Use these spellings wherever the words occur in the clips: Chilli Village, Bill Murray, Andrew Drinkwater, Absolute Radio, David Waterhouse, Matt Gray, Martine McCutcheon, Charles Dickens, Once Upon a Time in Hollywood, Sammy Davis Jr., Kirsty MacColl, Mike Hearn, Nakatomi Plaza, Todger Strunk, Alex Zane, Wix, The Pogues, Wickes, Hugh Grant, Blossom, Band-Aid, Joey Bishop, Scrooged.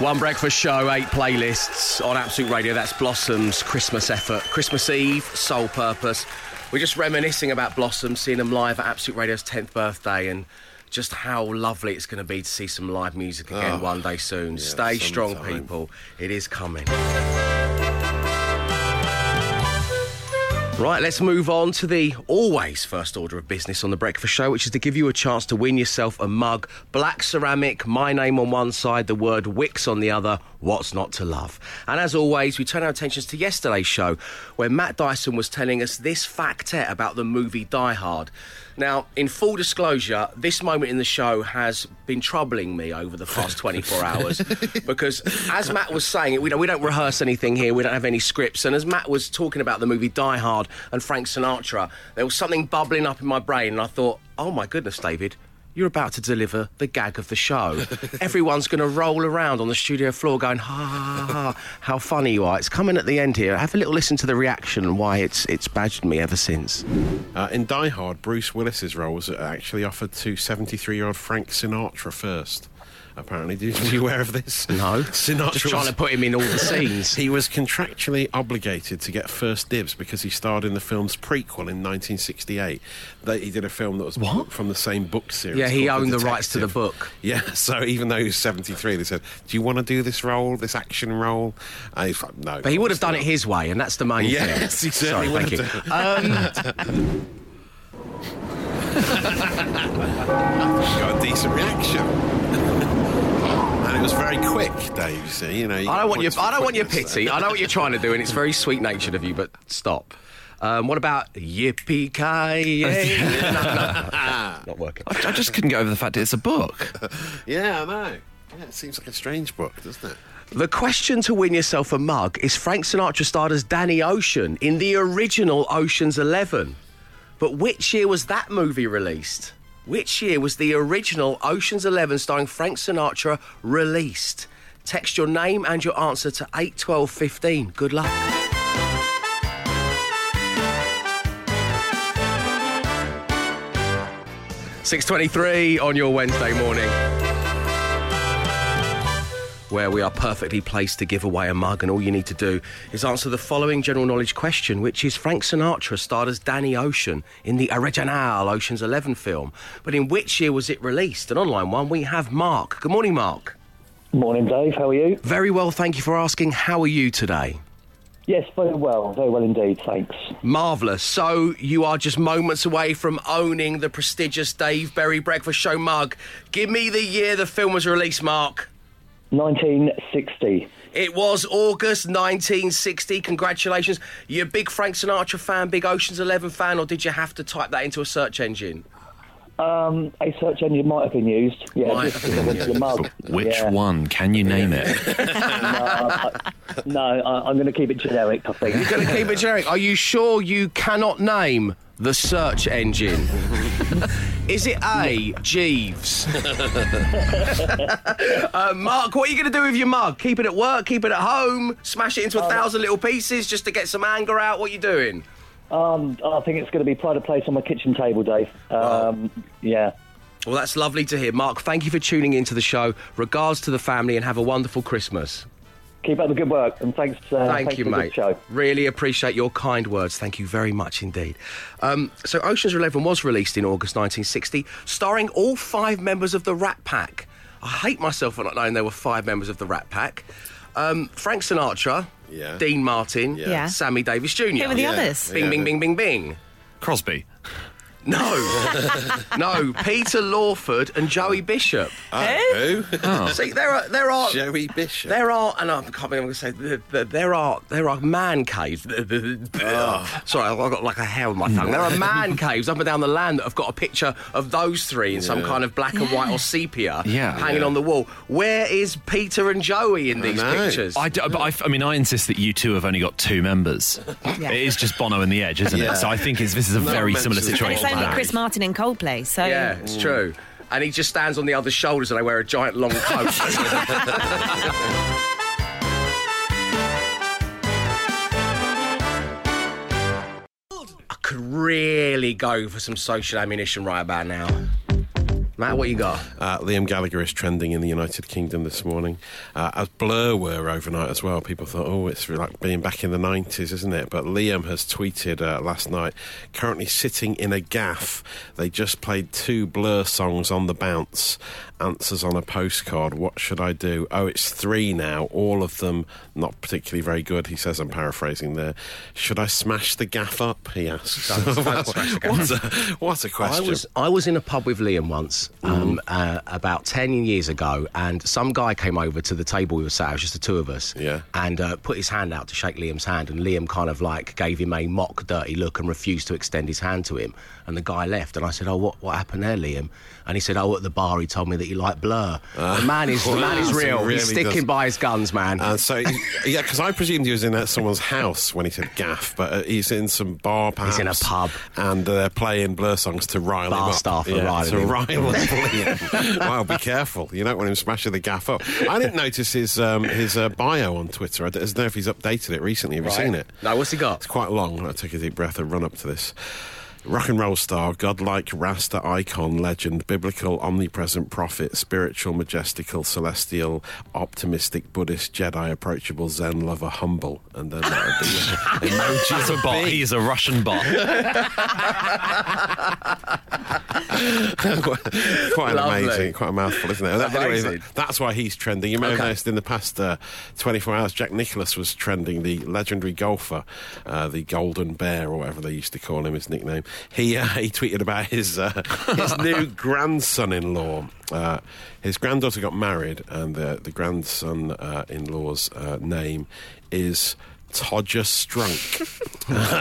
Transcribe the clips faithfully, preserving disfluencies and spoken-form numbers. One breakfast show, eight playlists on Absolute Radio. That's Blossom's Christmas effort. Christmas Eve, Soul Purpose. We're just reminiscing about Blossom, seeing them live at Absolute Radio's tenth birthday, and just how lovely it's going to be to see some live music again oh, one day soon. Yeah, Stay sometime. strong, people. It is coming. Right, let's move on to the always first order of business on The Breakfast Show, which is to give you a chance to win yourself a mug. Black ceramic, my name on one side, the word Wix on the other. What's not to love? And as always, we turn our attentions to yesterday's show, where Matt Dyson was telling us this factette about the movie Die Hard. Now, in full disclosure, this moment in the show has been troubling me over the past twenty-four hours because, as Matt was saying, it, we, we don't rehearse anything here, we don't have any scripts, and as Matt was talking about the movie Die Hard and Frank Sinatra, there was something bubbling up in my brain, and I thought, oh my goodness, David, you're about to deliver the gag of the show. Everyone's going to roll around on the studio floor going, ha, ha, ha, how funny you are. It's coming at the end here. Have a little listen to the reaction and why it's it's badgered me ever since. Uh, in Die Hard, Bruce Willis's role was actually offered to seventy-three-year-old Frank Sinatra first. Apparently, did you aware of this? No. Sinatra just trying was... to put him in all the scenes. He was contractually obligated to get first dibs because he starred in the film's prequel in nineteen sixty-eight. They, he did a film that was what? from the same book series. Yeah, he owned the, the rights to the book. Yeah, so even though he was seventy-three, they said, do you want to do this role, this action role? And he's like, no. But he would have done not. it his way, and that's the main yes, thing. Yes, he certainly Sorry, would have thank you. Um... Got a decent reaction. And it was very quick, Dave, you see. You know, you I don't want your, I don't want your pity. I know what you're trying to do, and it's very sweet-natured of you, but stop. Um, what about yippee-ki-yay? no, no, no, not working. I, I just couldn't get over the fact it's a book. yeah, I know. Yeah, it seems like a strange book, doesn't it? The question to win yourself a mug is Frank Sinatra starred as Danny Ocean in the original Ocean's Eleven. But which year was that movie released? Which year was the original Ocean's Eleven starring Frank Sinatra released? Text your name and your answer to eight twelve fifteen. Good luck. six twenty-three on your Wednesday morning, where we are perfectly placed to give away a mug, and all you need to do is answer the following general knowledge question, which is Frank Sinatra starred as Danny Ocean in the original Ocean's Eleven film. But in which year was it released? An online one, we have Mark. Good morning, Mark. Morning, Dave. How are you? Very well, thank you for asking. How are you today? Yes, very well. Very well indeed, thanks. Marvellous. So you are just moments away from owning the prestigious Dave Berry Breakfast Show mug. Give me the year the film was released, Mark. nineteen sixty. It was August nineteen sixty. Congratulations. You a big Frank Sinatra fan, big Ocean's Eleven fan, or did you have to type that into a search engine? Um, a search engine might have been used. Yeah, might just have been used. Mug. Which yeah. one? Can you name yeah. it? no, I, no I, I'm going to keep it generic, I think. You're going to keep it generic? Are you sure you cannot name the search engine? Is it A, Jeeves? uh, Mark, what are you going to do with your mug? Keep it at work, keep it at home, smash it into a um, thousand little pieces just to get some anger out? What are you doing? Um, I think it's going to be pride of place on my kitchen table, Dave. Um, oh. Yeah. Well, that's lovely to hear. Mark, thank you for tuning into the show. Regards to the family and have a wonderful Christmas. Keep up the good work, and thanks, uh, Thank thanks you, for mate. The show. Really appreciate your kind words. Thank you very much indeed. Um, so Ocean's Eleven was released in August nineteen sixty, starring all five members of the Rat Pack. I hate myself for not knowing there were five members of the Rat Pack. Um, Frank Sinatra, yeah. Dean Martin, yeah. Yeah. Sammy Davis Junior Who were the yeah. others? Bing, yeah. bing, bing, bing, bing. Crosby. No, no. Peter Lawford and Joey Bishop. Oh, who? Oh. See, there are there are Joey Bishop. There are, and I can't believe I'm going to say there, there are there are man caves. Oh. Sorry, I've got like a hair on my tongue. There are man caves up and down the land that have got a picture of those three in yeah. some kind of black and white or sepia yeah. hanging yeah. on the wall. Where is Peter and Joey in these I pictures? I, do, but I, I mean, I insist that you two have only got two members. Yeah. It is just Bono and the Edge, isn't yeah. it? So I think it's, this is a Not very similar situation. Only Chris Martin in Coldplay, so yeah, it's mm. true. And he just stands on the other's shoulders, and I wear a giant long coat. I could really go for some social ammunition right about now. Matt, what you got? Uh, Liam Gallagher is trending in the United Kingdom this morning. Uh, as Blur were overnight as well, people thought, oh, it's like being back in the nineties, isn't it? But Liam has tweeted uh, last night, currently sitting in a gaff. They just played two Blur songs on the bounce. Answers on a postcard. What should I do? Oh, it's three now. All of them not particularly very good. He says, I'm paraphrasing there. Should I smash the gaff up? He asks. Don't, don't smash the gaff. What, a, what a question. I was, I was in a pub with Liam once. Um, mm. uh, about ten years ago, and some guy came over to the table we were sat at, it was just the two of us, yeah. and uh, put his hand out to shake Liam's hand, and Liam kind of like gave him a mock dirty look and refused to extend his hand to him, and the guy left, and I said, oh, what, what happened there, Liam? And he said, oh, at the bar he told me that you like Blur. Uh, the man is well, the man is real. He really He's sticking does. by his guns, man. Uh, so, yeah, because I presumed he was in someone's house when he said gaff, but uh, he's in some bar perhaps. He's in a pub. And uh, they're playing Blur songs to rile bar him up. Bar staff are yeah, riling him. Rile wow, be careful. You don't want him smashing the gaff up. I didn't notice his um, his uh, bio on Twitter. I don't know if he's updated it recently. Have you right. seen it? No, what's he got? It's quite long. I took a deep breath and run up to this. Rock and roll star, godlike Rasta icon, legend, biblical, omnipresent prophet, spiritual, majestical, celestial, optimistic, Buddhist, Jedi, approachable, Zen lover, humble. And then that would be emojis. He's a bot. He's a Russian bot. Quite Lovely. amazing. Quite a mouthful, isn't it? That, anyway, that's why he's trending. You may okay. have noticed in the past uh, twenty-four hours, Jack Nicklaus was trending, the legendary golfer, uh, the Golden Bear, or whatever they used to call him, his nickname. He uh, he tweeted about his uh, his new grandson-in-law. Uh, his granddaughter got married, and the the grandson-in-law's uh, uh, name is Todger Strunk.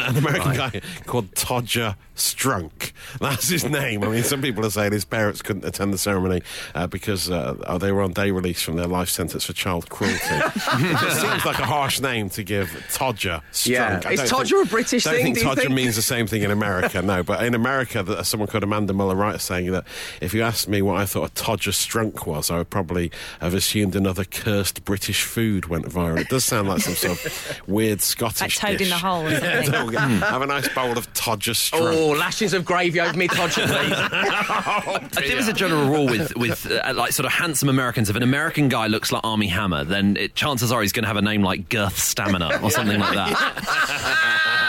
An American right. guy called Todger Strunk. That's his name. I mean, some people are saying his parents couldn't attend the ceremony uh, because uh, they were on day release from their life sentence for child cruelty. It just seems like a harsh name to give Todger Strunk. Yeah. Is Todger think, a British thing? I don't think do Todger think? means the same thing in America, no. But in America, someone called Amanda Muller is saying that if you asked me what I thought a Todger Strunk was, I would probably have assumed another cursed British food went viral. It does sound like some sort of weird Weird Scottish like toad dish. in the hole or something. Have a nice bowl of Todger Strunk. Oh, lashes of gravy over me Todger, please. Oh, there is a general rule with, with uh, like sort of handsome Americans. If an American guy looks like Armie Hammer, then it, chances are he's going to have a name like Girth Stamina or something like that.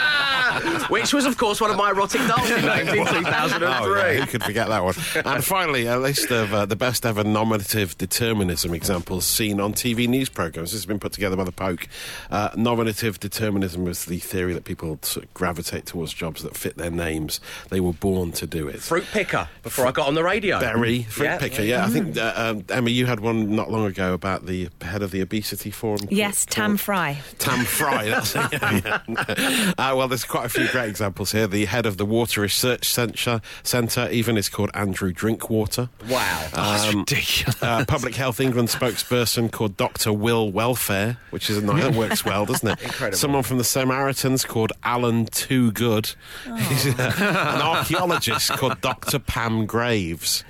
Which was, of course, one of my erotic dolls names in two thousand three. Oh, yeah, who could forget that one? And finally, a list of uh, the best ever nominative determinism examples seen on T V news programmes. This has been put together by The Poke. Uh, nominative determinism is the theory that people sort of gravitate towards jobs that fit their names. They were born to do it. Fruit picker, before Fr- I got on the radio. Berry, fruit yeah. picker, yeah. Mm. I think, uh, um, Emma, you had one not long ago about the head of the obesity forum. Yes, called, Tam called? Fry. Tam Fry, that's it. Yeah, yeah. Uh, well, there's quite a few great examples here. The head of the Water Research Centre even is called Andrew Drinkwater. Wow. Um, that's ridiculous. Uh, Public Health England spokesperson called Doctor Will Welfare, which is a nice, that works well, doesn't it? Incredible. Someone from the Samaritans called Alan Too Good. Oh. uh, an archaeologist called Doctor Pam Graves.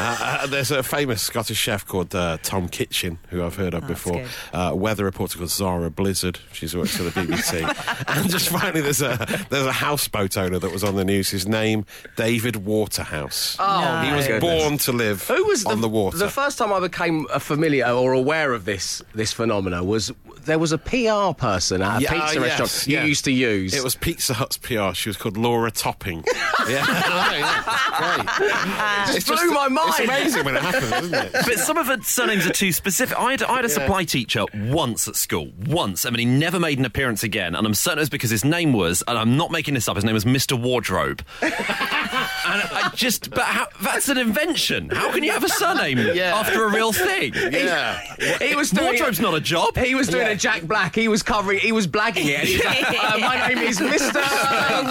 Uh, uh, there's a famous Scottish chef called uh, Tom Kitchen, who I've heard of oh, before. Uh, weather reporter called Zara Blizzard. She's worked for the B B C. And just finally, there's a There's a houseboat owner that was on the news. His name, David Waterhouse. Oh, he was goodness. born to live Who was on the, the water. The first time I became familiar or aware of this this phenomena was there was a P R person at a yeah, pizza uh, yes, restaurant yeah. you used to use. It was Pizza Hut's P R. She was called Laura Topping. yeah, right. It just blew just, my mind. It's amazing when it happens, isn't it? But some of her surnames are too specific. I had, I had a yeah. supply teacher once at school. Once. I mean, he never made an appearance again, and I'm certain it was because his name was... And I'm not making this up, his name was Mister Wardrobe. And I just... But how, that's an invention. How can you have a surname yeah. after a real thing? Yeah. He, he was doing, Wardrobe's not a job. He was doing yeah. a Jack Black. He was covering... He was blagging it. He was like, uh, my name is Mister Wardrobe.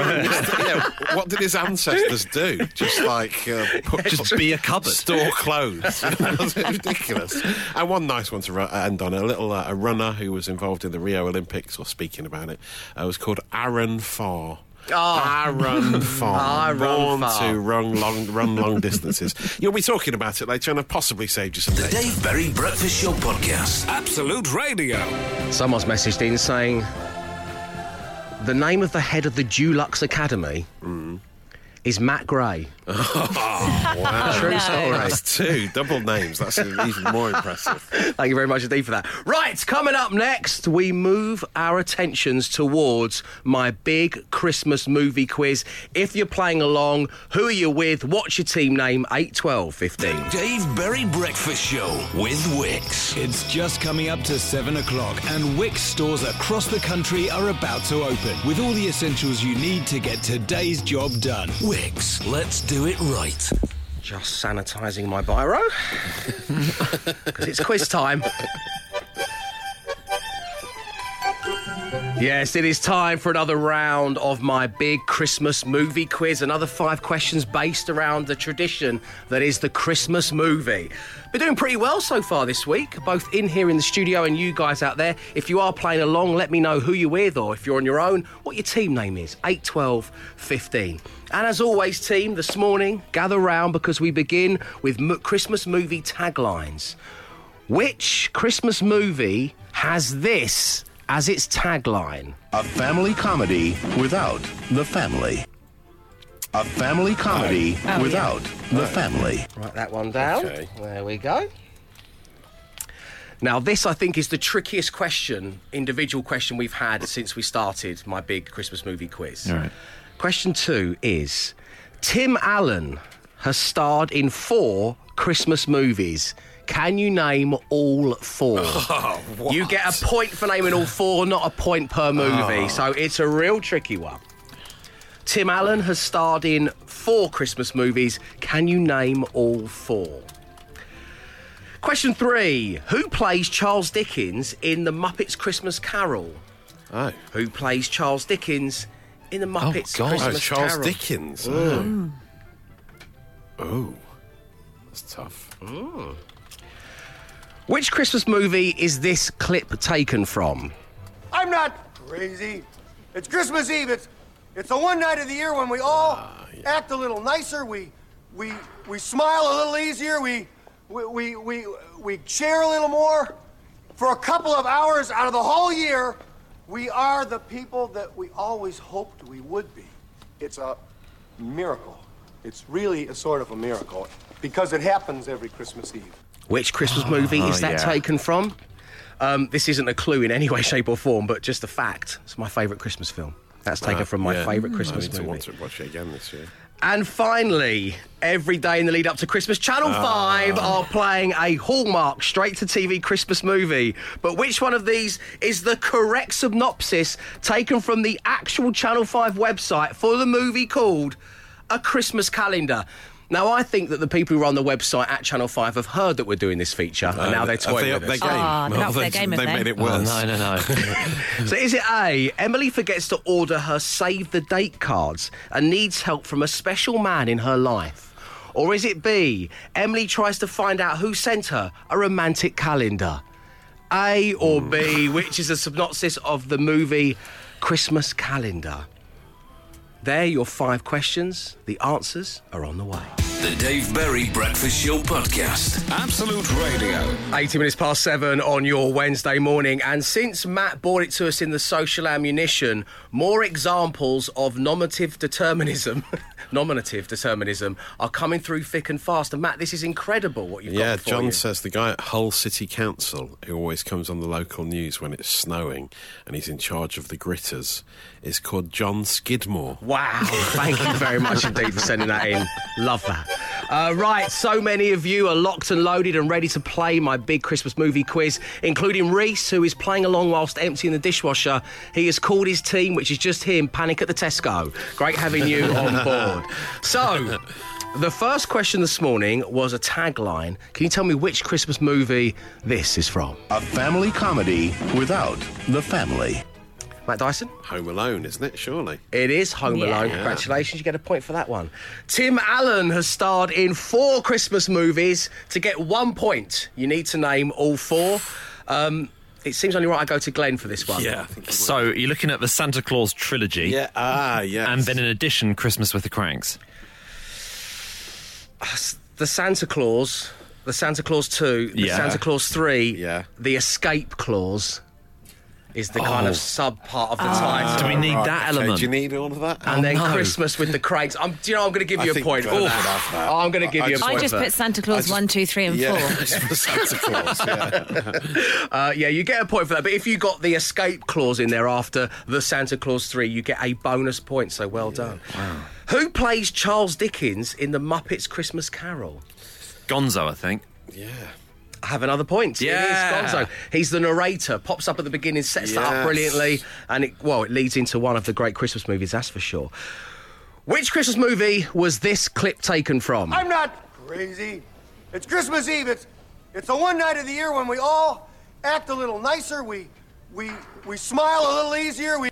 Um, yeah, what did his ancestors do? Just like... Uh, put, just put, be a cupboard. Store clothes. That's ridiculous. And one nice one to run, end on. A little uh, a runner who was involved in the Rio Olympics, or speaking about it, uh, was called Aaron Farr. Oh. Aaron Farr. Born far. to run long, run long distances. You'll be talking about it later, and I've possibly saved you some days. The Dave Berry Breakfast Show Podcast. Absolute Radio. Someone's messaged in saying, the name of the head of the Dulux Academy mm. is Matt Gray. Oh, wow. True no. story. That's two double names. That's even more impressive. Thank you very much indeed for that. Right, coming up next, we move our attentions towards my big Christmas movie quiz. If you're playing along, who are you with? What's your team name? eight, twelve, fifteen. Dave Berry Breakfast Show with Wickes. It's just coming up to seven o'clock, and Wickes stores across the country are about to open with all the essentials you need to get today's job done. Wickes, let's do it right. Just sanitising my biro. Because it's quiz time. Yes, it is time for another round of my big Christmas movie quiz. Another five questions based around the tradition that is the Christmas movie. Been doing pretty well so far this week, both in here in the studio and you guys out there. If you are playing along, let me know who you're with, or if you're on your own, what your team name is. eight, twelve, fifteen. And as always, team, this morning, gather round because we begin with mo- Christmas movie taglines. Which Christmas movie has this as its tagline? A family comedy without the family. A family comedy oh. Oh, without yeah. the oh. family. Write that one down. Okay. There we go. Now, this, I think, is the trickiest question, individual question we've had since we started my big Christmas movie quiz. All right. Question two is, Tim Allen has starred in four Christmas movies. Can you name all four? Oh, you get a point for naming all four, not a point per movie. Oh. So it's a real tricky one. Tim Allen has starred in four Christmas movies. Can you name all four? Question three. Who plays Charles Dickens in The Muppets Christmas Carol? Oh. Who plays Charles Dickens in The Muppets oh, Christmas oh, Charles Carol? Dickens. Mm. Oh. oh. That's tough. Mm. Which Christmas movie is this clip taken from? I'm not crazy. It's Christmas Eve. It's it's the one night of the year when we all uh, yeah. act a little nicer. We we we smile a little easier. We we, we we we share a little more. For a couple of hours out of the whole year, we are the people that we always hoped we would be. It's a miracle. It's really a sort of a miracle because it happens every Christmas Eve. Which Christmas movie oh, is that yeah. taken from? Um, this isn't a clue in any way, shape or form, but just a fact. It's my favourite Christmas film. That's taken uh, from my yeah. favourite Christmas movie. I need movie. to want to watch it again this year. And finally, every day in the lead up to Christmas, Channel oh. five are playing a Hallmark straight-to-T V Christmas movie. But which one of these is the correct synopsis taken from the actual Channel five website for the movie called A Christmas Calendar? Now, I think that the people who are on the website at Channel five have heard that we're doing this feature, uh, and now they're toying they with us. Game? Oh, no, well, they, game they made it worse. Oh, no, no, no. So is it A, Emily forgets to order her Save the Date cards and needs help from a special man in her life? Or is it B, Emily tries to find out who sent her a romantic calendar? A or mm. B, which is a synopsis of the movie Christmas Calendar? There, your five questions. The answers are on the way. The Dave Berry Breakfast Show Podcast. Absolute Radio. eighty minutes past seven on your Wednesday morning. And since Matt brought it to us in the social ammunition, more examples of nominative determinism nominative determinism are coming through thick and fast. And Matt, this is incredible what you've yeah, got for Yeah, John you. says the guy at Hull City Council, who always comes on the local news when it's snowing and he's in charge of the gritters, is called John Skidmore. Wow. Thank you very much indeed for sending that in. Love that. Uh, right, so many of you are locked and loaded and ready to play my big Christmas movie quiz, including Reese, who is playing along whilst emptying the dishwasher. He has called his team, which is just him, Panic at the Tesco. Great having you on board. So, the first question this morning was a tagline. Can you tell me which Christmas movie this is from? A family comedy without the family. Matt Dyson? Home Alone, isn't it, surely? It is Home yeah. Alone. Congratulations, you get a point for that one. Tim Allen has starred in four Christmas movies. To get one point, you need to name all four. Um, it seems only right I go to Glenn for this one. Yeah, I think so you're looking at the Santa Claus trilogy. Yeah, ah, yes. And then in addition, Christmas with the Cranks. The Santa Claus, the Santa Claus two, the yeah. Santa Claus three, yeah. the Escape Clause. is the oh. kind of sub part of the oh. title. Do we need right. that element? Okay. Do you need all of that? And oh, then no. Christmas with the Cranks. I'm, do you know, I'm going to give you I a point. Oh, I'm going to give I, you I a point. I just put Santa Claus just, one, two, three, and yeah, four. I just put Santa Claus, yeah. uh, yeah, you get a point for that. But if you got the escape clause in there after the Santa Claus three, you get a bonus point. So well yeah. done. Wow. Who plays Charles Dickens in The Muppets Christmas Carol? Gonzo, I think. Yeah. I have another point. Yeah. It is Gonzo. He's the narrator, pops up at the beginning, sets yes. that up brilliantly, and it, well, it leads into one of the great Christmas movies, that's for sure. Which Christmas movie was this clip taken from? I'm not crazy. It's Christmas Eve. It's it's the one night of the year when we all act a little nicer, we we we smile a little easier, we...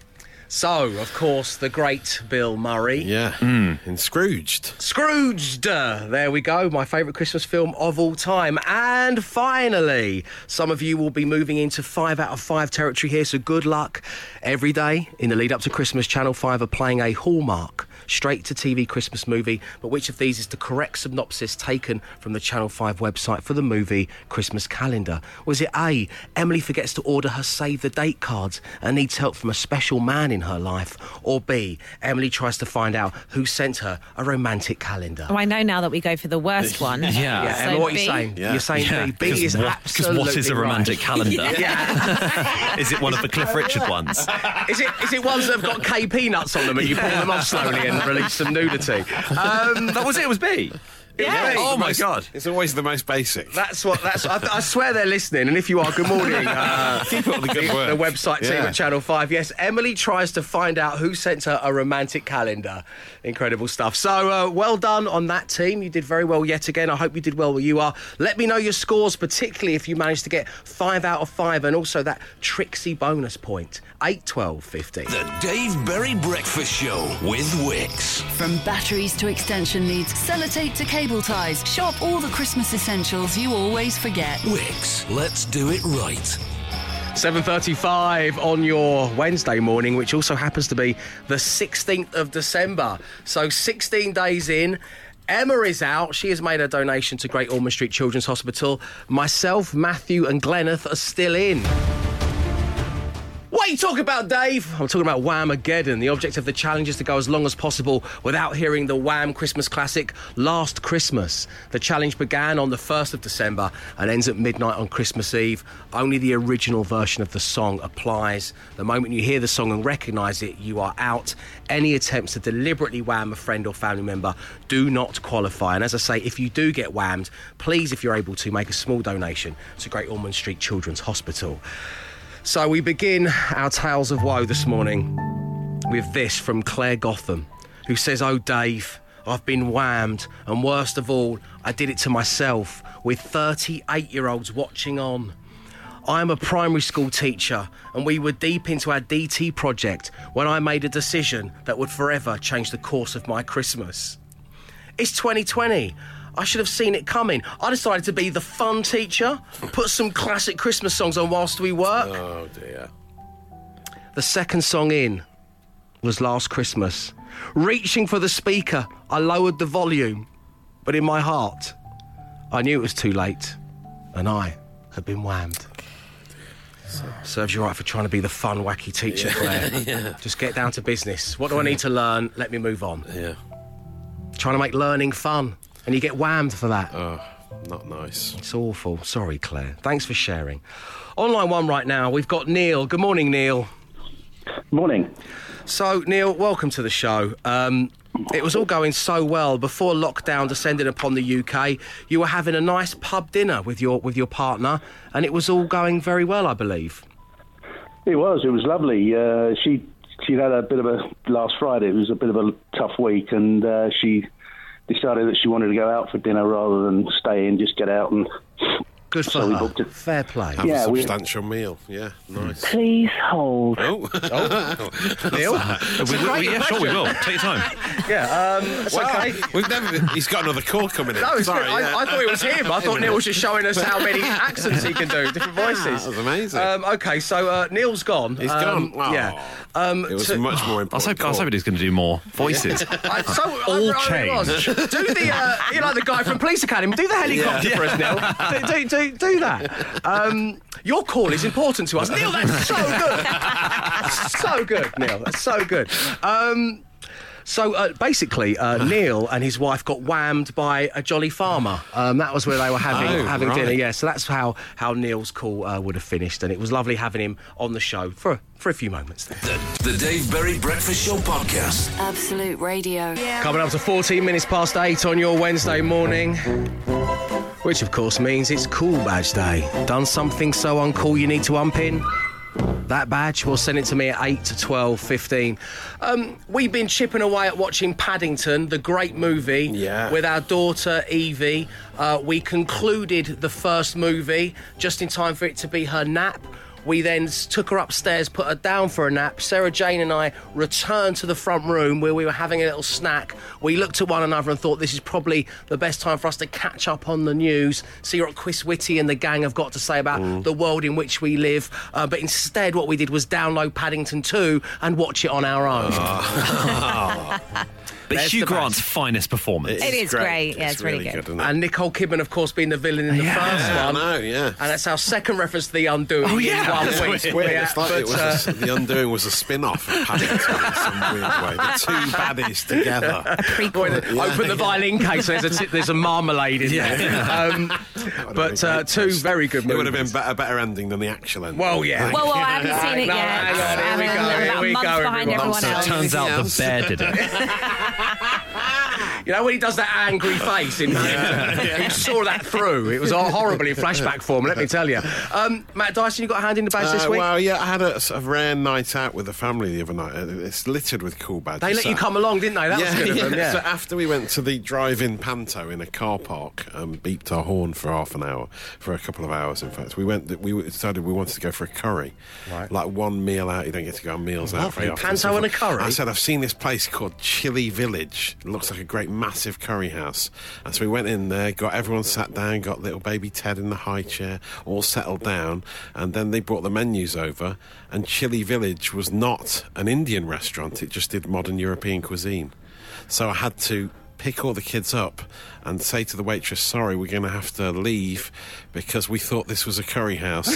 So, of course, the great Bill Murray. Yeah, mm. and Scrooged. Scrooged! There we go, my favourite Christmas film of all time. And finally, some of you will be moving into five out of five territory here, so good luck. Every day, in the lead-up to Christmas, Channel five are playing a Hallmark straight-to-T V Christmas movie, but which of these is the correct synopsis taken from the Channel five website for the movie Christmas Calendar? Was it A, Emily forgets to order her Save the Date cards and needs help from a special man in her life, or B, Emily tries to find out who sent her a romantic calendar? Oh, I know now that we go for the worst one. yeah. yeah. So Emma, what B? are you saying? Yeah. You're saying yeah. B. B is what, absolutely because what is a romantic right. calendar? yeah. yeah. Is it one of the Cliff Richard ones? is it is it ones that have got K P nuts on them and you yeah. pull them off slowly and release some nudity? Um, that was it, it was B. Yeah. Oh, my most, God. It's always the most basic. That's what... That's. I, I swear they're listening, and if you are, good morning. Uh, Keep up the good work. The website yeah. team at Channel five. Yes, Emily tries to find out who sent her a romantic calendar. Incredible stuff. So, uh, well done on that team. You did very well yet again. I hope you did well where you are. Let me know your scores, particularly if you managed to get five out of five, and also that tricksy bonus point. eight, twelve, fifteen. The Dave Berry Breakfast Show with Wix. From batteries to extension leads, sellotape to cable ties. Shop all the Christmas essentials you always forget. Wix, let's do it right. seven thirty-five on your Wednesday morning, which also happens to be the sixteenth of December. So sixteen days in, Emma is out. She has made a donation to Great Ormond Street Children's Hospital. Myself, Matthew and Gleneth are still in. What are you talking about, Dave? I'm talking about Whamageddon. The object of the challenge is to go as long as possible without hearing the Wham Christmas classic, Last Christmas. The challenge began on the first of December and ends at midnight on Christmas Eve. Only the original version of the song applies. The moment you hear the song and recognise it, you are out. Any attempts to deliberately wham a friend or family member do not qualify. And as I say, if you do get whammed, please, if you're able to, make a small donation to Great Ormond Street Children's Hospital. So we begin our tales of woe this morning with this from Claire Gotham, who says, "Oh, Dave, I've been whammed, and worst of all, I did it to myself, with thirty-eight-year-olds watching on. I'm a primary school teacher, and we were deep into our D T project when I made a decision that would forever change the course of my Christmas. It's twenty twenty. I should have seen it coming. I decided to be the fun teacher, put some classic Christmas songs on whilst we work." Oh, dear. The second song in was Last Christmas. Reaching for the speaker, I lowered the volume, but in my heart, I knew it was too late, and I had been whammed. So, serves you right for trying to be the fun, wacky teacher, Claire. Yeah. yeah. Just get down to business. What do I need to learn? Let me move on. Yeah. Trying to make learning fun. And you get whammed for that. Oh, not nice. It's awful. Sorry, Claire. Thanks for sharing. Online one right now, we've got Neil. Good morning, Neil. Morning. So, Neil, welcome to the show. Um, it was all going so well before lockdown descended upon the U K. You were having a nice pub dinner with your with your partner, and it was all going very well, I believe. It was. It was lovely. Uh, she she had a bit of a... Last Friday, it was a bit of a tough week, and uh, she... decided that she wanted to go out for dinner rather than stay in, just get out and... Good for so her. Fair play. Have yeah, a substantial we... meal. Yeah, nice. Please hold. Oh. oh. Neil? we, we, yeah, sure we will. Take your time. yeah, um, it's well, okay. We've never... He's got another call coming in. No, it's Sorry, yeah. I, I thought it was him. I thought Neil was just showing us how many accents he can do, different voices. That was amazing. Um, okay, so uh, Neil's gone. He's um, gone. Wow. Yeah. Um, it was to... much more important. I was hoping, I was hoping he was going to do more voices. I, so, All I, I change. Do the, uh, you know, the guy from Police Academy, do the helicopter for us, Neil. Do do, do that. Um, your call is important to us. Neil, that's so good. That's so good, Neil. That's so good. Um, so, uh, basically, uh, Neil and his wife got whammed by a jolly farmer. Um, that was where they were having oh, having right. dinner, yeah. So that's how, how Neil's call uh, would have finished, and it was lovely having him on the show for, for a few moments. The, the Dave Berry Breakfast Show Podcast. Absolute Radio. Yeah. Coming up to fourteen minutes past eight on your Wednesday morning, which, of course, means it's Cool Badge Day. Done something so uncool you need to unpin? That badge? Well, send it to me at eight to twelve fifteen. Um, we've been chipping away at watching Paddington, the great movie, yeah. with our daughter Evie. Uh, we concluded the first movie just in time for it to be her nap. We then took her upstairs, put her down for a nap. Sarah Jane and I returned to the front room where we were having a little snack. We looked at one another and thought this is probably the best time for us to catch up on the news, see what Chris Whitty and the gang have got to say about mm. the world in which we live. Uh, but instead what we did was download Paddington two and watch it on our own. Oh. But There's Hugh Grant's match. finest performance. It is, it is great. great. Yeah, it's, it's really, really good. good and Nicole Kidman, of course, being the villain in the yeah, first one. I know, yeah. And that's our second reference to The Undoing. Oh, yeah. One week. It's weird. Yeah, it's like but, it was uh... a, The Undoing was a spin-off of Paddington in some weird way. The two baddies together. A prequel. Yeah, Open the violin case. There's a, t- there's a marmalade in yeah. there. Um, but uh, two very good movies. It would have been a better ending than the actual ending. Well, yeah. Well, well I haven't seen it yet. No, here we go. Here we go, everyone. It turns out the bear did it. You know when he does that angry face in yeah, yeah. You saw that through. It was horribly in flashback form, let me tell you. Um, Matt Dyson, you got a hand in the badge uh, this week? Well, yeah, I had a, a rare night out with the family the other night. It's littered with cool badges. They let so, you come along, didn't they? That yeah, was good of them, yeah. So after we went to the drive-in panto in a car park and beeped our horn for half an hour, for a couple of hours, in fact, we went. We decided we wanted to go for a curry. Right. Like one meal out, you don't get to go on meals out very often. Panto and a curry? I said, I've seen this place called Chilli Village. It looks like a great massive curry house, and so we went in there, got everyone sat down, got little baby Ted in the high chair, all settled down, and then they brought the menus over, and Chilli Village was not an Indian restaurant, it just did modern European cuisine. So I had to pick all the kids up and say to the waitress, sorry, we're going to have to leave because we thought this was a curry house.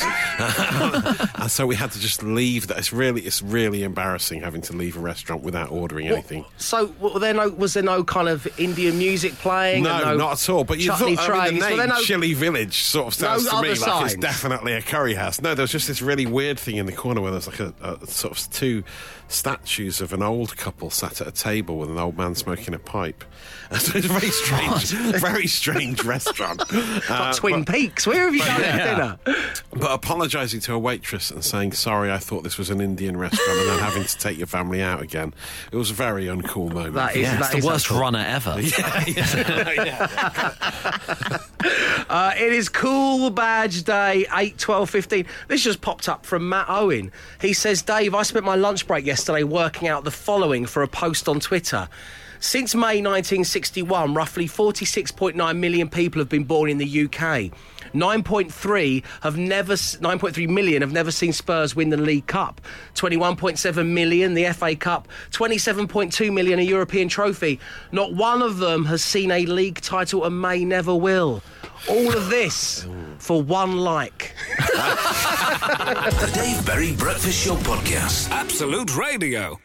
And so we had to just leave. That. It's really it's really embarrassing having to leave a restaurant without ordering well, anything. So were there no, was there no kind of Indian music playing? No, no not at all. But you thought, I mean, the name no, Chilli Village sort of sounds no to me like signs. It's definitely a curry house. No, there was just this really weird thing in the corner where there's like a, a sort of two statues of an old couple sat at a table with an old man smoking a pipe. So it's very strange. Very strange restaurant. It's uh, like Twin but, Peaks. Where have you gone yeah. at dinner? But apologising to a waitress and saying, sorry, I thought this was an Indian restaurant, and then having to take your family out again. It was a very uncool moment. That is, yeah, that it's is the worst uncool. runner ever. Yeah, yeah, yeah. uh, it is Cool Badge Day, eight, twelve, fifteen. This just popped up from Matt Owen. He says, Dave, I spent my lunch break yesterday working out the following for a post on Twitter. Since May nineteen sixty-one, roughly forty-six point nine million people have been born in the U K. nine point three have never nine point three million have never seen Spurs win the League Cup. twenty-one point seven million the F A Cup. twenty-seven point two million a European trophy. Not one of them has seen a league title and may never will. All of this for one like. The Dave Berry Breakfast Show Podcast. Absolute Radio.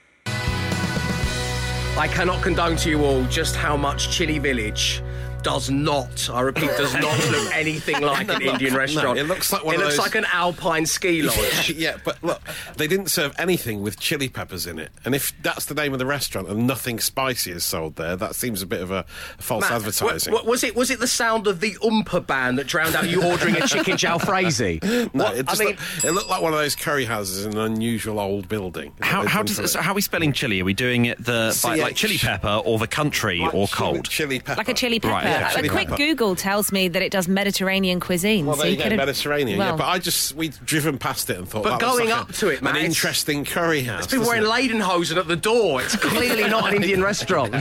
I cannot condone to you all just how much Chilli Village does not, I repeat, does not look anything like no, an Indian no, restaurant. It looks like one it of looks those... like an alpine ski lodge. Yeah, but look, they didn't serve anything with chili peppers in it. And if that's the name of the restaurant and nothing spicy is sold there, that seems a bit of a false Matt, advertising. W- w- was it was it the sound of the Oompa band that drowned out you ordering a chicken jalfrezi? No, what? It, I mean... looked, it looked like one of those curry houses in an unusual old building. How, how, does, so how are we spelling chili? Are we doing it the by, like chili pepper or the country like or cold? Chili pepper. Like a chili pepper. Right. Yeah, a quick pepper. Google tells me that it does Mediterranean cuisine. Well, there so you, you go, Mediterranean. Well. Yeah, but I just we'd driven past it and thought. But that going was like up a, to it, man, an interesting curry house. It's been wearing it? Lederhosen at the door. It's clearly not an Indian restaurant.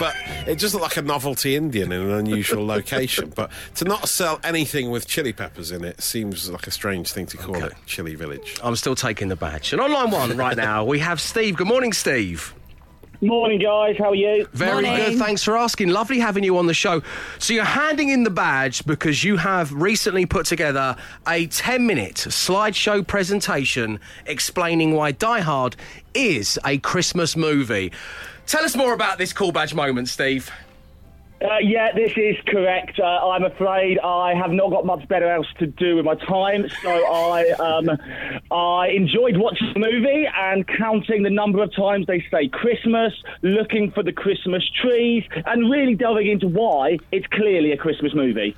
But it just looked like a novelty Indian in an unusual location. But to not sell anything with chili peppers in it seems like a strange thing to call okay. it Chilli Village. I'm still taking the badge. And on line one right now we have Steve. Good morning, Steve. Morning, guys. How are you? Very Morning. Good. Thanks for asking. Lovely having you on the show. So you're handing in the badge because you have recently put together a ten-minute slideshow presentation explaining why Die Hard is a Christmas movie. Tell us more about this cool badge moment, Steve. Uh, yeah, this is correct. Uh, I'm afraid I have not got much better else to do with my time, so I um, I enjoyed watching the movie and counting the number of times they say Christmas, looking for the Christmas trees, and really delving into why it's clearly a Christmas movie.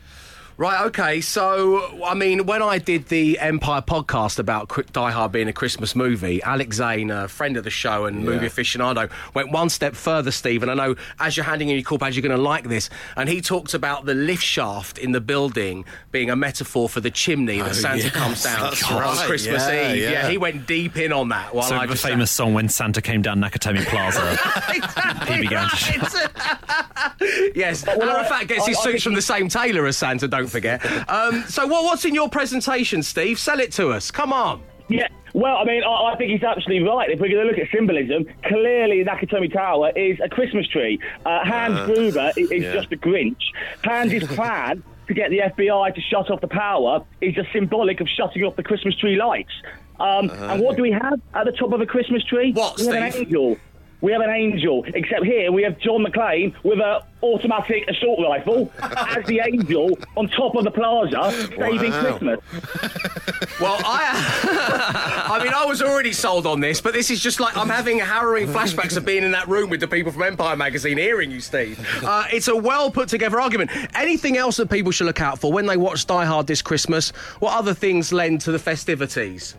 Right, OK, so, I mean, when I did the Empire podcast about Die Hard being a Christmas movie, Alex Zane, a friend of the show and yeah. movie aficionado, went one step further, Steve, and I know as you're handing in your call badge, you're going to like this, and he talked about the lift shaft in the building being a metaphor for the chimney oh, that Santa yes. comes down That's on right. Christmas yeah, Eve. Yeah. yeah, he went deep in on that. While so I the just famous sang. Song, When Santa Came Down Nakatomi Plaza, exactly he began right. to Yes, but well, Arafat I, gets I, his I, suits I from he... the same tailor as Santa, don't forget. Um, so what, what's in your presentation, Steve? Sell it to us. Come on. Yeah, well, I mean, I, I think he's absolutely right. If we're going to look at symbolism, clearly Nakatomi Tower is a Christmas tree. Uh, Hans uh, Gruber is, is yeah. just a Grinch. Hans's plan to get the F B I to shut off the power is just symbolic of shutting off the Christmas tree lights. Um, uh, and what do we have at the top of a Christmas tree? What, we Steve? Have an angel. We have an angel, except here we have John McClane with an automatic assault rifle as the angel on top of the plaza saving wow. Christmas. Well, I I mean, I was already sold on this, but this is just like I'm having harrowing flashbacks of being in that room with the people from Empire magazine hearing you, Steve. Uh, it's a well-put-together argument. Anything else that people should look out for when they watch Die Hard this Christmas? What other things lend to the festivities?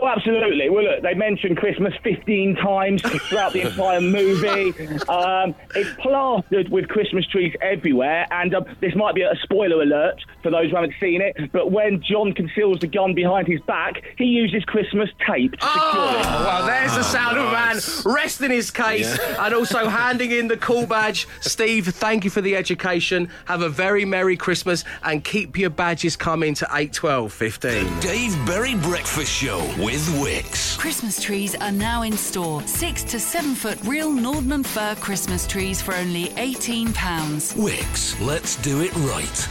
Oh, absolutely. Well, look, they mentioned Christmas fifteen times throughout the entire movie. Um, it's plastered with Christmas trees everywhere, and um, this might be a spoiler alert for those who haven't seen it, but when John conceals the gun behind his back, he uses Christmas tape to secure oh, it. Well, there's the sound oh, nice. of a man resting his case yeah. and also handing in the cool badge. Steve, thank you for the education. Have a very Merry Christmas, and keep your badges coming to eight twelve fifteen. The Dave Berry Breakfast Show. With Wix. Christmas trees are now in store. Six to seven foot real Nordman fir Christmas trees for only eighteen pounds. Wix, let's do it right.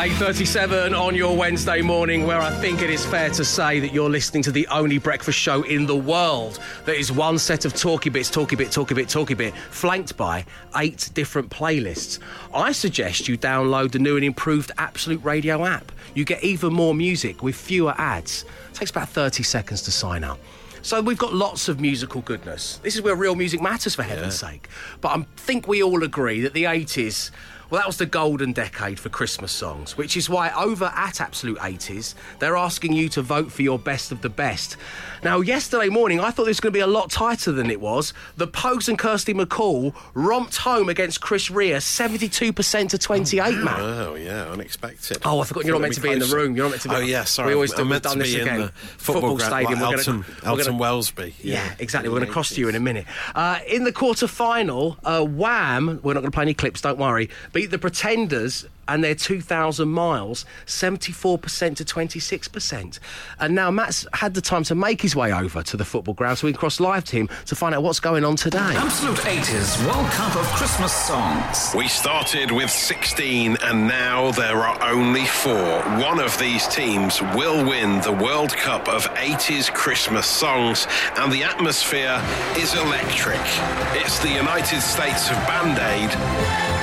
eight thirty-seven on your Wednesday morning, where I think it is fair to say that you're listening to the only breakfast show in the world that is one set of talky bits, talky bit, talky bit, talky bit, flanked by eight different playlists. I suggest you download the new and improved Absolute Radio app. You get even more music with fewer ads. It takes about thirty seconds to sign up. So we've got lots of musical goodness. This is where real music matters, for heaven's yeah. sake. But I think we all agree that the eighties... well, that was the golden decade for Christmas songs, which is why over at Absolute eighties, they're asking you to vote for your best of the best. Now, yesterday morning, I thought this was going to be a lot tighter than it was. The Pogues and Kirsty MacColl romped home against Chris Rea, seventy-two percent to twenty-eight, oh, man. Oh, yeah, unexpected. Oh, I forgot you're not meant to be closer. in the room. You're not meant to be. Oh, yeah, sorry. We always do, we've done this again. Football, football stadium. Like Elton, gonna, Elton gonna, Wellesby. Yeah, yeah exactly. We're going to cross to you in a minute. Uh, in the quarter-final, uh, Wham, we're not going to play any clips, don't worry, beat the Pretenders and their two thousand miles, seventy-four percent to twenty-six percent. And now Matt's had the time to make his way over to the football ground, so we can cross live to him to find out what's going on today. Absolute eighties World Cup of Christmas songs. We started with sixteen, and now there are only four. One of these teams will win the World Cup of eighties Christmas songs, and the atmosphere is electric. It's the United States of Band-Aid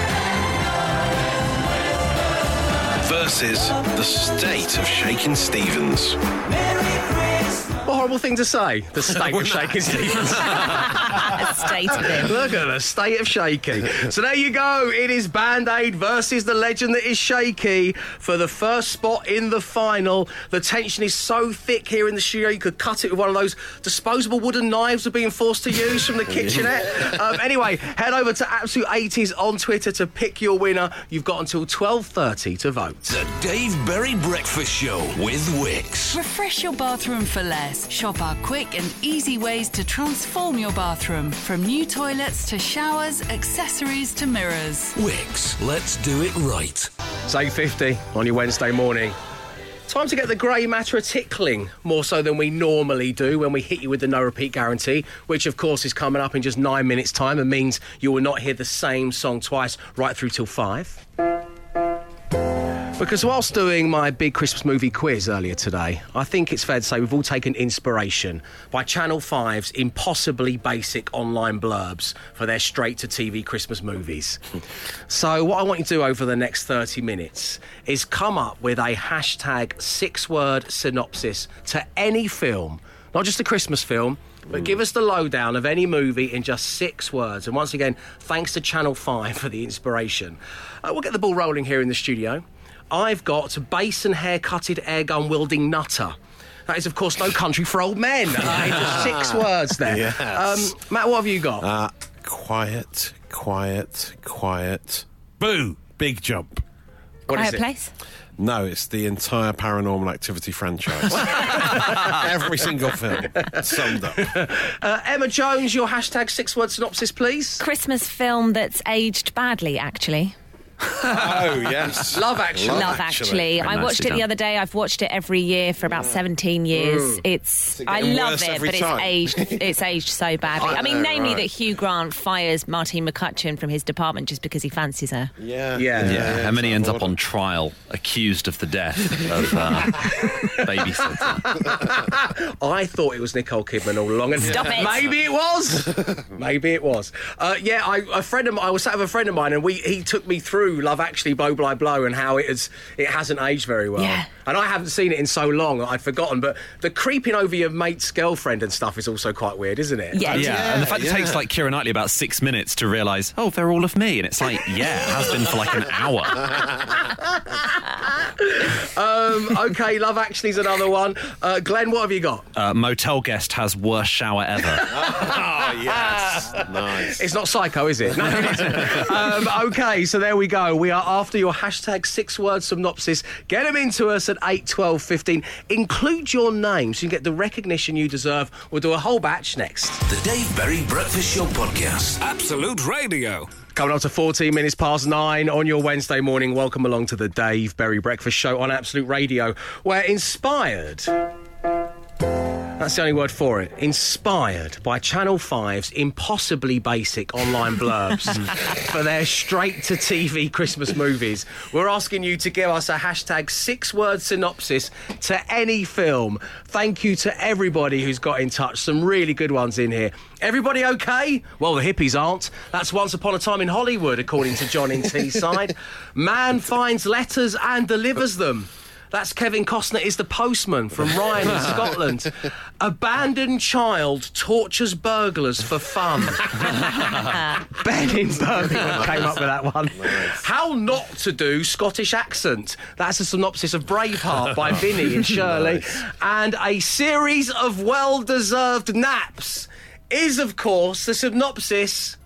versus the state of Shakin' Stevens. What a horrible thing to say, the state of Shakin' Stevens. State of him. Look at the state of Shaky. So there you go. It is Band-Aid versus the legend that is Shaky for the first spot in the final. The tension is so thick here in the studio, you could cut it with one of those disposable wooden knives we're being forced to use from the kitchenette. Um, anyway, head over to Absolute eighties on Twitter to pick your winner. You've got until twelve thirty to vote. The Dave Berry Breakfast Show with Wix. Refresh your bathroom for less. Shop our quick and easy ways to transform your bathroom. From new toilets to showers, accessories to mirrors. Wix, let's do it right. It's eight fifty on your Wednesday morning. Time to get the grey matter tickling, more so than we normally do when we hit you with the no-repeat guarantee, which, of course, is coming up in just nine minutes' time and means you will not hear the same song twice right through till five. Because whilst doing my big Christmas movie quiz earlier today, I think it's fair to say we've all taken inspiration by Channel five's impossibly basic online blurbs for their straight-to-T V Christmas movies. So what I want you to do over the next thirty minutes is come up with a hashtag six-word synopsis to any film, not just a Christmas film, but give us the lowdown of any movie in just six words. And once again, thanks to Channel five for the inspiration. Uh, we'll get the ball rolling here in the studio. I've got Basin Haircutted Airgun Wielding Nutter. That is, of course, No Country for Old Men. Uh, just six words there. Yes. Um, Matt, what have you got? Uh, quiet, quiet, quiet. Boo! Big Jump. What Quiet is it? Place? No, it's the entire Paranormal Activity franchise. Every single film summed up. Uh, Emma Jones, your hashtag six-word synopsis, please. Christmas film that's aged badly, actually. Oh, yes. Love Actually. Love, Love Actually. actually. I watched it done. the other day. I've watched it every year for about yeah. seventeen years. Mm. It's, it's I love it, but time. it's aged It's aged so badly. I, I mean, know, namely right. that Hugh Grant fires Martine McCutcheon from his department just because he fancies her. Yeah. Yeah. yeah. yeah. yeah. yeah. And then he ends up on trial, accused of the death of uh, babysitter. I thought it was Nicole Kidman all along. And Stop it. Maybe it was. Maybe it was. Uh, yeah, I, a friend of, I was sat with a friend of mine, and we he took me through Love Actually, Blow by Blow, and how it has it hasn't aged very well. Yeah. And I haven't seen it in so long that I'd forgotten, but the creeping over your mate's girlfriend and stuff is also quite weird, isn't it? Yeah. yeah. yeah. And the fact yeah. it takes, like, Keira Knightley about six minutes to realise, oh, they're all of me. And it's like, yeah, it has been for, like, an hour. um, OK, Love Actually's another one. Uh, Glenn, what have you got? Uh, motel guest has worst shower ever. Oh, yes. Nice. It's not Psycho, is it? No, it isn't. um, OK, so there we go. Go. We are after your hashtag six-word synopsis. Get them into us at eight, twelve, fifteen. Include your name so you can get the recognition you deserve. We'll do a whole batch next. The Dave Berry Breakfast Show Podcast. Absolute Radio. Coming up to fourteen minutes past nine on your Wednesday morning. Welcome along to the Dave Berry Breakfast Show on Absolute Radio, where inspired... That's the only word for it. Inspired by Channel five's impossibly basic online blurbs for their straight-to-T V Christmas movies, we're asking you to give us a hashtag six-word synopsis to any film. Thank you to everybody who's got in touch. Some really good ones in here. Everybody OK? Well, the hippies aren't. That's Once Upon a Time in Hollywood, according to John in Teesside. Man finds letters and delivers them. That's Kevin Costner is the postman from Ryan in Scotland. Abandoned child tortures burglars for fun. Ben in Birmingham came up with that one. Nice. How not to do Scottish accent. That's a synopsis of Braveheart by Vinny and Shirley. Nice. And a series of well-deserved naps is, of course, the synopsis...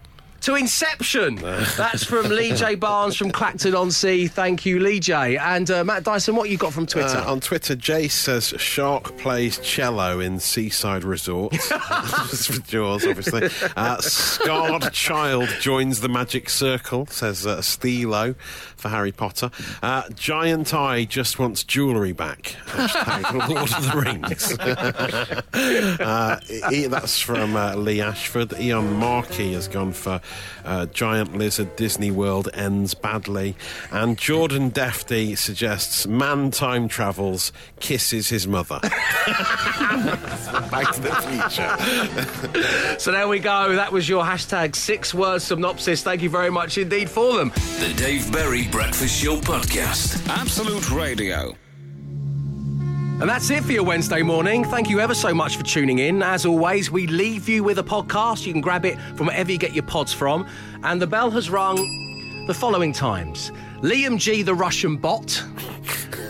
to Inception. That's from Lee J. Barnes from Clacton-on-Sea. Thank you, Lee J. And uh, Matt Dyson, what you got from Twitter? Uh, on Twitter, Jay says, shark plays cello in Seaside Resort. That's for Jaws, obviously. Uh, scarred child joins the magic circle, says uh, Stilo for Harry Potter. Uh, giant eye just wants jewellery back. Hashtag Lord of the Rings. uh, e- that's from uh, Lee Ashford. Ian Markey has gone for Uh, Giant Lizard Disney World Ends Badly. And Jordan Defty suggests man time travels, kisses his mother. Back to the future. So there we go. That was your hashtag six-word synopsis. Thank you very much indeed for them. The Dave Berry Breakfast Show Podcast. Absolute Radio. And that's it for your Wednesday morning. Thank you ever so much for tuning in. As always, we leave you with a podcast. You can grab it from wherever you get your pods from. And the bell has rung the following times. Liam G, the Russian bot.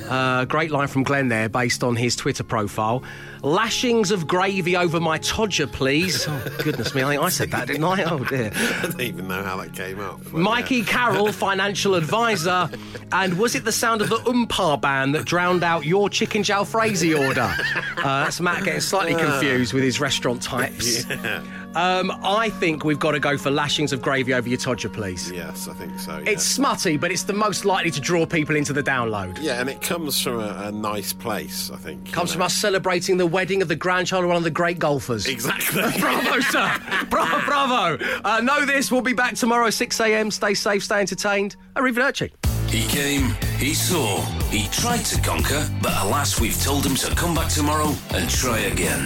Uh, great line from Glenn there, based on his Twitter profile. Lashings of gravy over my Todger, please. Oh, goodness me, I think I said that, didn't I? Oh, dear. I don't even know how that came up. Mikey yeah. Carroll, financial advisor. And was it the sound of the Umpar band that drowned out your chicken jalfrezi order? Uh, that's Matt getting slightly confused with his restaurant types. Yeah. Um, I think we've got to go for lashings of gravy over your Todger, please. Yes, I think so. Yeah. It's smutty, but it's the most likely to draw people into the download. Yeah, and it comes from a, a nice place, I think. Comes from us celebrating the wedding of the grandchild of one of the great golfers. Exactly. Bravo, sir. Bravo, bravo. Uh, know this. We'll be back tomorrow at six a.m. Stay safe, stay entertained. Arrivederci. He came, he saw, he tried to conquer, but alas, we've told him to come back tomorrow and try again.